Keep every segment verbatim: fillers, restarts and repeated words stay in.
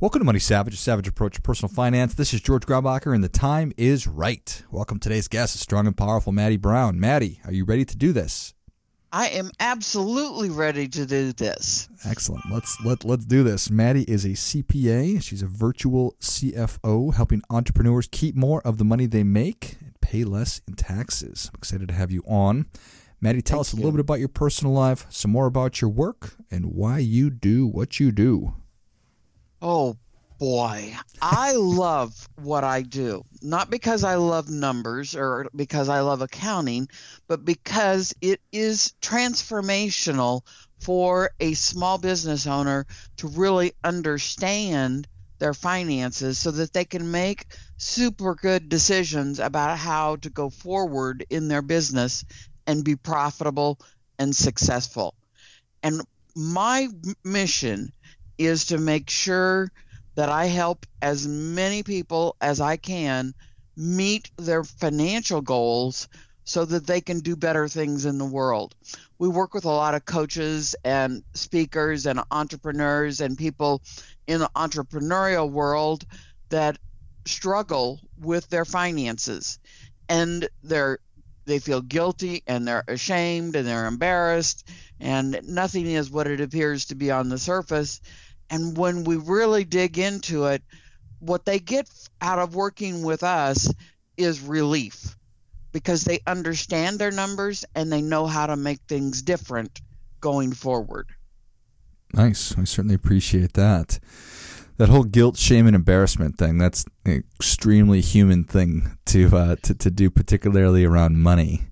Welcome to Money Savage, a savage approach to personal finance. This is George Graubacher, and the time is right. Welcome today's guest, a strong and powerful Maddie Brown. Maddie, are you ready to do this? I am absolutely ready to do this. Excellent. Let's let let's do this. Maddie is a C P A. She's a virtual C F O, helping entrepreneurs keep more of the money they make and pay less in taxes. I'm excited to have you on. Maddie, tell Thank us a you. little bit about your personal life, some more about your work, and why you do what you do. Oh, boy. I love what I do. Not because I love numbers or because I love accounting, but because it is transformational for a small business owner to really understand their finances so that they can make super good decisions about how to go forward in their business and be profitable and successful. And my mission is to make sure that I help as many people as I can meet their financial goals so that they can do better things in the world. We work with a lot of coaches and speakers and entrepreneurs and people in the entrepreneurial world that struggle with their finances, and they're they feel guilty and they're ashamed and they're embarrassed, and nothing is what it appears to be on the surface. And when we really dig into it, what they get out of working with us is relief, because they understand their numbers and they know how to make things different going forward. Nice. I certainly appreciate that. That whole guilt, shame, and embarrassment thing, that's an extremely human thing to uh, to, to do, particularly around money.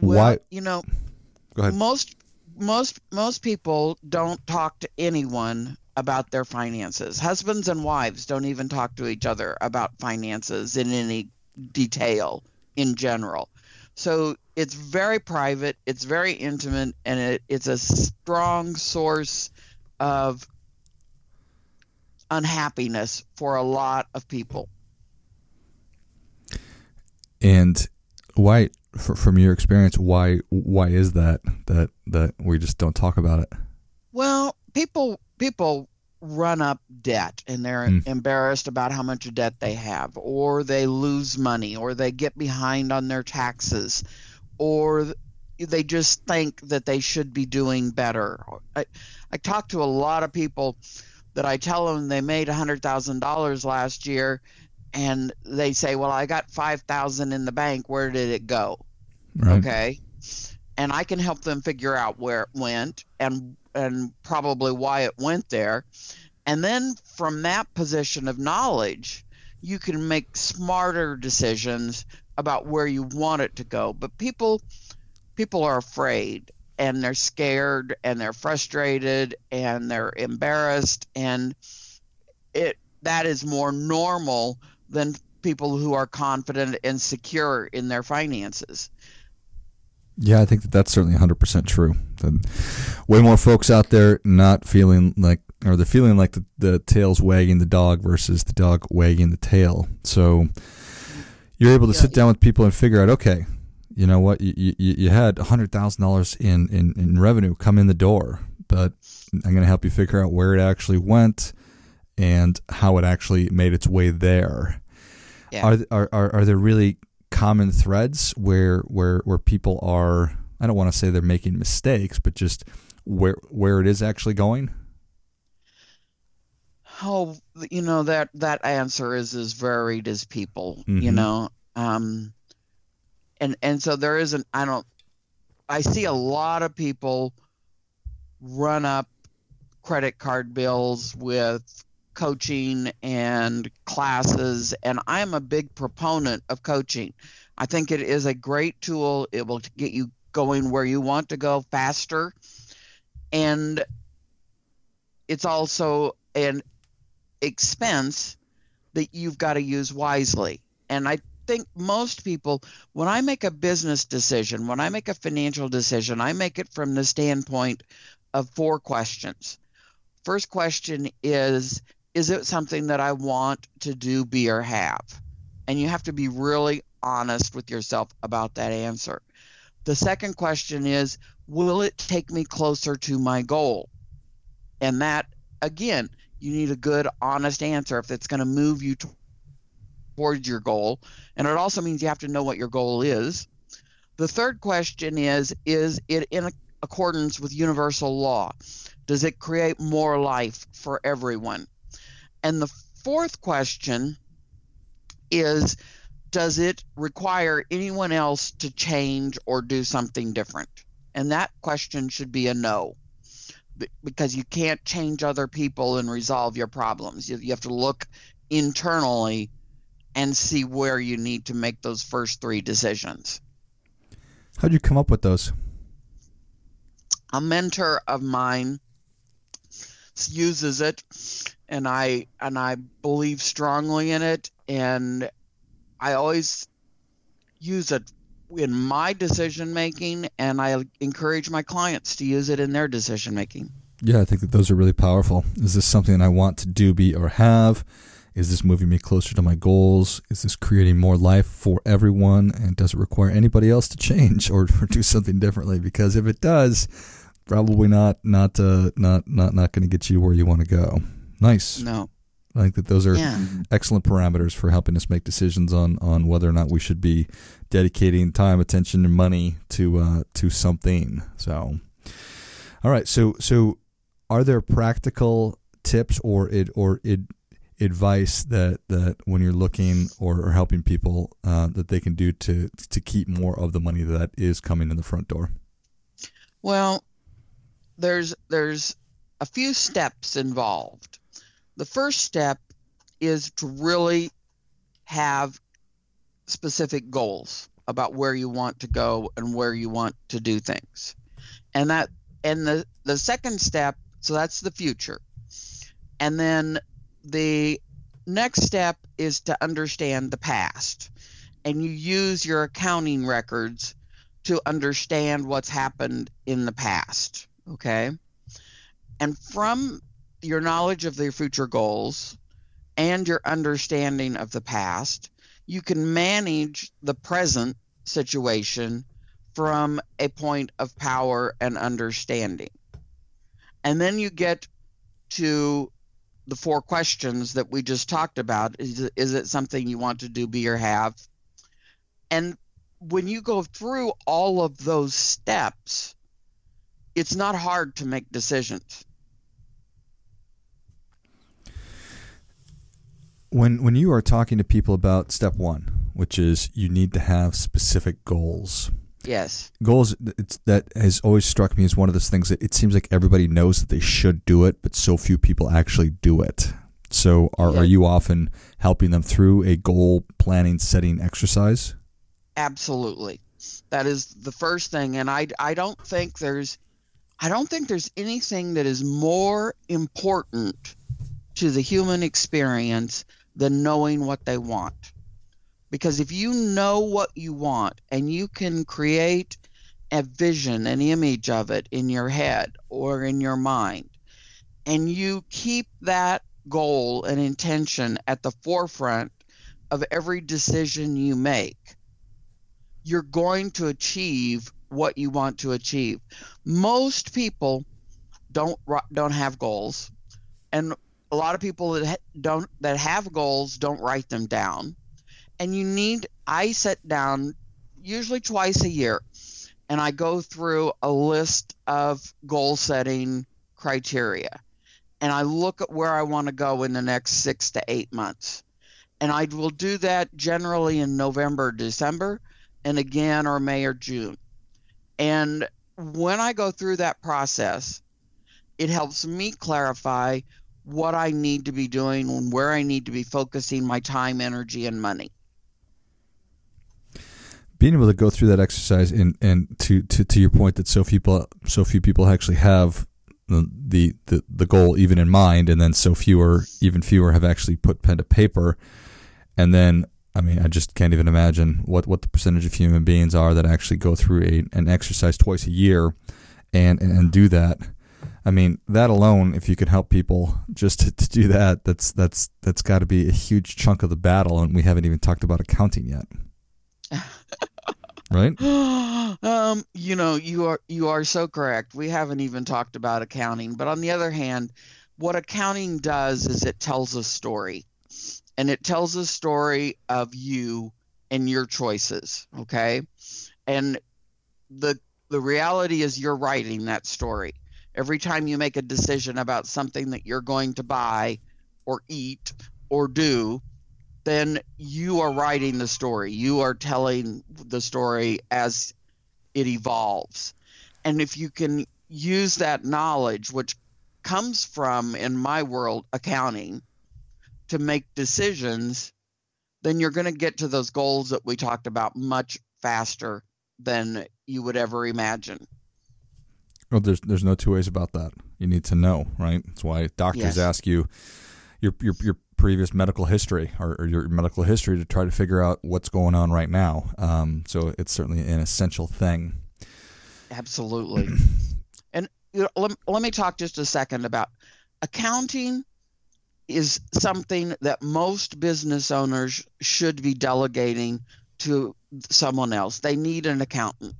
Well, Why? you know, Go ahead. most most most people don't talk to anyone about their finances. Husbands and wives don't even talk to each other about finances in any detail in general. So it's very private, it's very intimate, and it, it's a strong source of unhappiness for a lot of people. And why, for, from your experience, why why is that that that we just don't talk about it? Well, people people run up debt and they're mm. embarrassed about how much debt they have, or they lose money, or they get behind on their taxes, or they just think that they should be doing better. I I talk to a lot of people that I tell them they made one hundred thousand dollars last year, and they say, well, I got five thousand dollars in the bank. Where did it go? Right. Okay. And I can help them figure out where it went and and probably why it went there. And then from that position of knowledge, you can make smarter decisions about where you want it to go. But people people are afraid, and they're scared, and they're frustrated, and they're embarrassed, and it that is more normal than people who are confident and secure in their finances. Yeah, I think that that's certainly one hundred percent true. And way more folks out there not feeling like, or they're feeling like the, the tail's wagging the dog versus the dog wagging the tail. So you're able to yeah, sit down yeah. with people and figure out, okay, you know what, you you, you had one hundred thousand dollars in, in, in revenue come in the door, but I'm going to help you figure out where it actually went and how it actually made its way there. Yeah. Are, are are are there really common threads where where where people are, I don't want to say they're making mistakes, but just where where it is actually going? Oh, you know, that, that answer is as varied as people, mm-hmm. you know. Um And and so there isn't, I don't, I see a lot of people run up credit card bills with coaching and classes, and I'm a big proponent of coaching. I think it is a great tool. It will get you going where you want to go faster. And it's also an expense that you've got to use wisely. And I think most people, when I make a business decision, when I make a financial decision, I make it from the standpoint of four questions. First question is, is it something that I want to do, be, or have? And you have to be really honest with yourself about that answer. The second question is, will it take me closer to my goal? And that, again, you need a good, honest answer if it's going to move you t- towards your goal. And it also means you have to know what your goal is. The third question is, is it in accordance with universal law? Does it create more life for everyone? And the fourth question is, does it require anyone else to change or do something different? And that question should be a no, because you can't change other people and resolve your problems. You, you have to look internally and see where you need to make those first three decisions. How'd you come up with those? A mentor of mine uses it, and I and I believe strongly in it, and I always use it in my decision-making, and I encourage my clients to use it in their decision-making. Yeah, I think that those are really powerful. Is this something I want to do, be, or have? Is this moving me closer to my goals? Is this creating more life for everyone? And does it require anybody else to change or, or do something differently? Because if it does, probably not not uh, not not not going to get you where you want to go. Nice. No. I think that those are yeah. excellent parameters for helping us make decisions on, on whether or not we should be dedicating time, attention, and money to uh, to something. So, all right. So, so are there practical tips or it or it advice that, that when you're looking or, or helping people uh, that they can do to to keep more of the money that is coming in the front door? Well, there's there's a few steps involved. The first step is to really have specific goals about where you want to go and where you want to do things. And that, and the, the second step, so that's the future. And then the next step is to understand the past. And you use your accounting records to understand what's happened in the past, okay? And from your knowledge of their future goals and your understanding of the past, you can manage the present situation from a point of power and understanding. And then you get to the four questions that we just talked about. Is, is it something you want to do, be, or have? And when you go through all of those steps, it's not hard to make decisions. When when you are talking to people about step one, which is you need to have specific goals. Yes. Goals, it's, that has always struck me as one of those things that it seems like everybody knows that they should do it, but so few people actually do it. So are, yeah. are you often helping them through a goal planning, setting exercise? Absolutely. That is the first thing. And I, I don't think there's, I don't think there's anything that is more important to the human experience than knowing what they want. Because if you know what you want and you can create a vision, an image of it in your head or in your mind, and you keep that goal and intention at the forefront of every decision you make, you're going to achieve what you want to achieve. Most people don't don't have goals, and a lot of people that don't that have goals don't write them down. And you need, I sit down usually twice a year, and I go through a list of goal setting criteria. And I look at where I want to go in the next six to eight months. And I will do that generally in November, December, and again or May or June. And when I go through that process, it helps me clarify what I need to be doing and where I need to be focusing my time, energy, and money. Being able to go through that exercise and, and to, to, to your point that so few people so few people actually have the, the, the goal even in mind, and then so fewer, even fewer have actually put pen to paper. And then, I mean, I just can't even imagine what, what the percentage of human beings are that actually go through a, an exercise twice a year and, and, and do that. I mean, that alone, if you can help people just to, to do that, that's that's that's got to be a huge chunk of the battle, and we haven't even talked about accounting yet. Right? Um, you know, you are you are so correct. We haven't even talked about accounting. But on the other hand, what accounting does is it tells a story. And it tells a story of you and your choices, okay? And the the reality is you're writing that story. Every time you make a decision about something that you're going to buy or eat or do, then you are writing the story. You are telling the story as it evolves. And if you can use that knowledge, which comes from, in my world, accounting, to make decisions, then you're going to get to those goals that we talked about much faster than you would ever imagine. Well, there's there's no two ways about that. You need to know, right? That's why doctors yes. ask you your your your previous medical history or, or your medical history to try to figure out what's going on right now. Um, so it's certainly an essential thing. Absolutely. And you know, let, let me talk just a second about accounting is something that most business owners should be delegating to someone else. They need an accountant.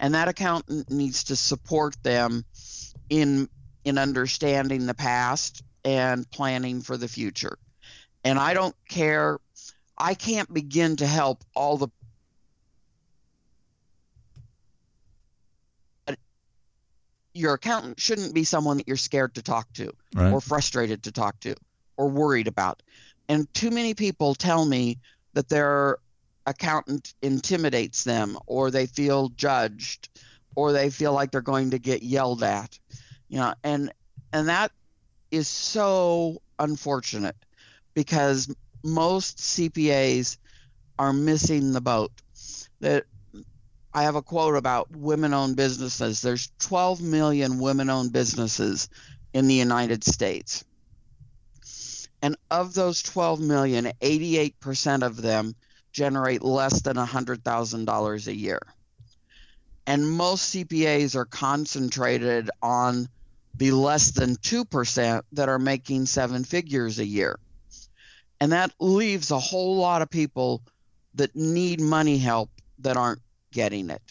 And that accountant needs to support them in in understanding the past and planning for the future. And I don't care. I can't begin to help all the – your accountant shouldn't be someone that you're scared to talk to right. or frustrated to talk to or worried about. And too many people tell me that they're – accountant intimidates them, or they feel judged, or they feel like they're going to get yelled at, you know, and and that is so unfortunate because most C P As are missing the boat. That I have a quote about women-owned businesses. There's twelve million women-owned businesses in the United States, and of those twelve million, eighty-eight percent of them generate less than one hundred thousand dollars a year. And most C P As are concentrated on the less than two percent that are making seven figures a year. And that leaves a whole lot of people that need money help that aren't getting it.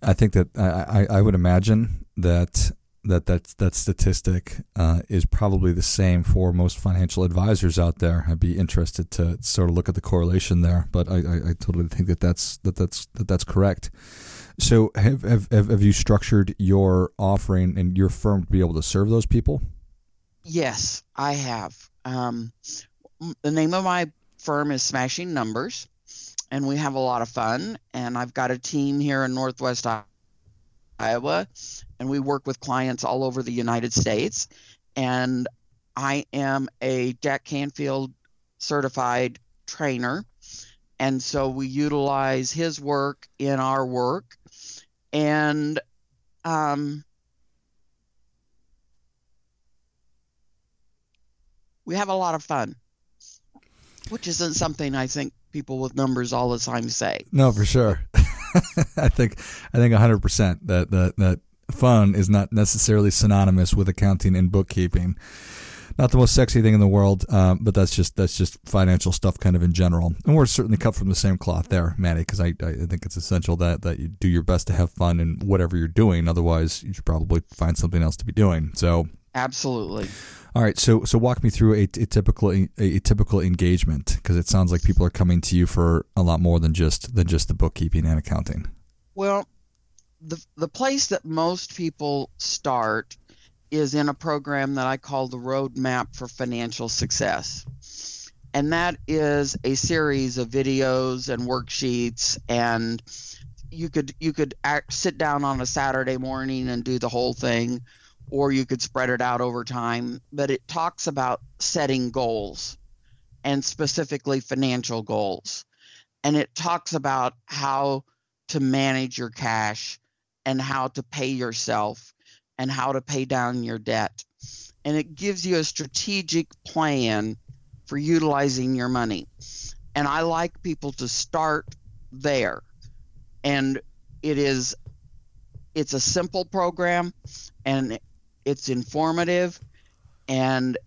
I think that I, I would imagine that that that, that statistic uh, is probably the same for most financial advisors out there. I'd be interested to sort of look at the correlation there, but I, I, I totally think that that's, that that's, that that's correct. So have, have, have you structured your offering and your firm to be able to serve those people? Yes, I have. Um, the name of my firm is Smashing Numbers, and we have a lot of fun, and I've got a team here in Northwest Iowa. Iowa, and we work with clients all over the United States. And I am a Jack Canfield certified trainer. And so we utilize his work in our work. And um, we have a lot of fun, which isn't something I think people with numbers all the time say. No, for sure. I think I think one hundred percent that, that that fun is not necessarily synonymous with accounting and bookkeeping. Not the most sexy thing in the world, um, but that's just that's just financial stuff kind of in general. And we're certainly cut from the same cloth there, Maddie, because I, I think it's essential that, that you do your best to have fun in whatever you're doing. Otherwise, you should probably find something else to be doing. So absolutely. All right, so so walk me through a, a typical a, a typical engagement, because it sounds like people are coming to you for a lot more than just than just the bookkeeping and accounting. Well, the the place that most people start is in a program that I call the Roadmap for Financial Success. And that is a series of videos and worksheets, and you could you could act, sit down on a Saturday morning and do the whole thing, or you could spread it out over time, but it talks about setting goals, and specifically financial goals. And it talks about how to manage your cash and how to pay yourself and how to pay down your debt. And it gives you a strategic plan for utilizing your money. And I like people to start there. And it is, it's a simple program, and it's informative, and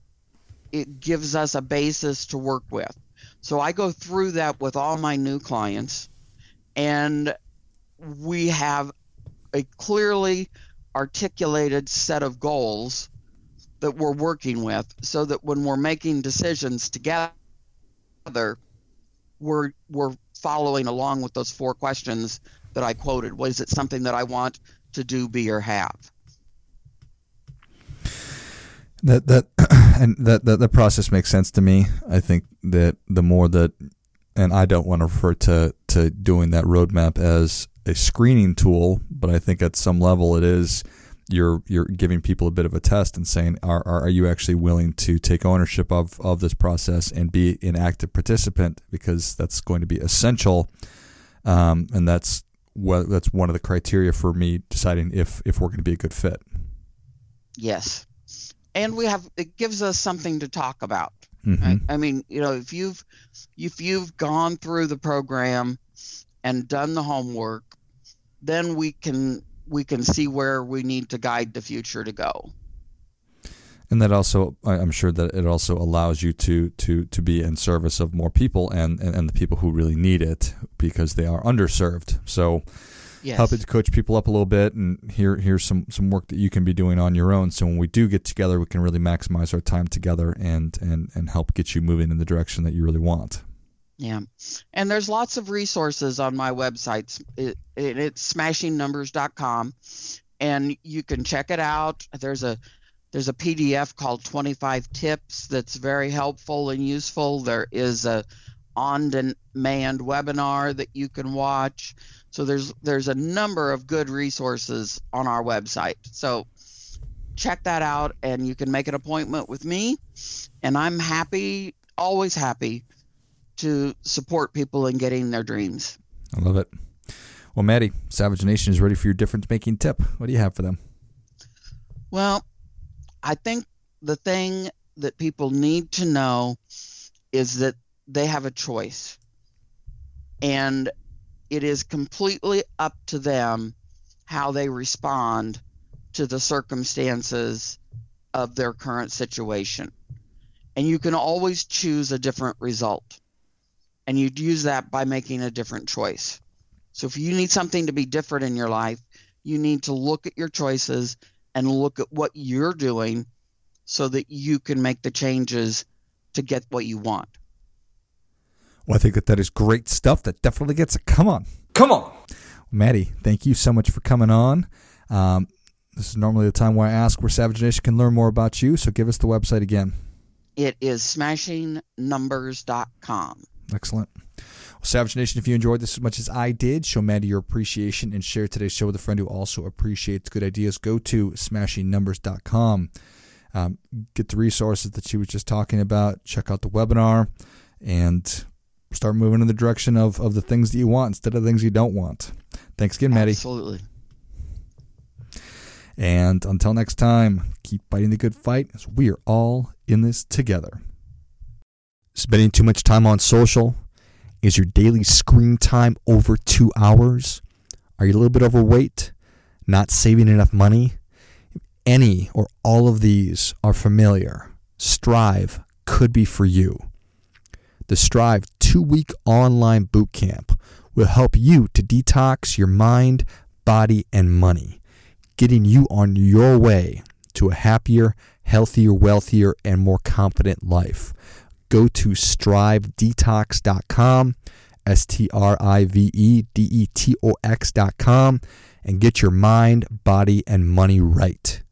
it gives us a basis to work with. So I go through that with all my new clients, and we have a clearly articulated set of goals that we're working with, so that when we're making decisions together, we're we're following along with those four questions that I quoted. What is it, something that I want to do, be, or have? That that and that, that the process makes sense to me. I think that the more that, and I don't want to refer to to doing that roadmap as a screening tool, but I think at some level it is. You're you're giving people a bit of a test and saying, are are, are you actually willing to take ownership of, of this process and be an active participant? Because that's going to be essential, um, and that's what that's one of the criteria for me deciding if if we're going to be a good fit. Yes, and we have it gives us something to talk about. Mm-hmm. Right? I mean, you know, if you've if you've gone through the program and done the homework, then we can. we can see where we need to guide the future to go. And that also, I'm sure that it also allows you to, to, to be in service of more people and, and, and the people who really need it because they are underserved. So yes. Help it to coach people up a little bit, and here, here's some, some work that you can be doing on your own. So when we do get together, we can really maximize our time together and, and, and help get you moving in the direction that you really want. Yeah. And there's lots of resources on my website. It, it, it's smashing numbers dot com, and you can check it out. There's a there's a P D F called twenty-five tips that's very helpful and useful. There is a on-demand webinar that you can watch. So there's there's a number of good resources on our website. So check that out, and you can make an appointment with me. And I'm happy, always happy, to support people in getting their dreams. I love it. Well, Maddie, Savage Nation is ready for your difference-making tip. What do you have for them? Well, I think the thing that people need to know is that they have a choice, and it is completely up to them how they respond to the circumstances of their current situation. And you can always choose a different result. And you'd use that by making a different choice. So if you need something to be different in your life, you need to look at your choices and look at what you're doing so that you can make the changes to get what you want. Well, I think that that is great stuff. That definitely gets it. Come on. Come on. Well, Maddie, thank you so much for coming on. Um, this is normally the time where I ask where Savage Nation can learn more about you. So give us the website again. It is smashing numbers dot com. Excellent. Well, Savage Nation, if you enjoyed this as much as I did, show Maddie your appreciation and share today's show with a friend who also appreciates good ideas. Go to smashing numbers dot com. Um, get the resources that she was just talking about. Check out the webinar and start moving in the direction of, of the things that you want instead of the things you don't want. Thanks again, Maddie. Absolutely. And until next time, keep fighting the good fight, as we are all in this together. Spending too much time on social? Is your daily screen time over two hours? Are you a little bit overweight? Not saving enough money? Any or all of these are familiar. Strive could be for you. The Strive two-week online bootcamp will help you to detox your mind, body, and money, getting you on your way to a happier, healthier, wealthier, and more confident life. Go to strive detox dot com, S T R I V E D E T O X dot com, and get your mind, body, and money right.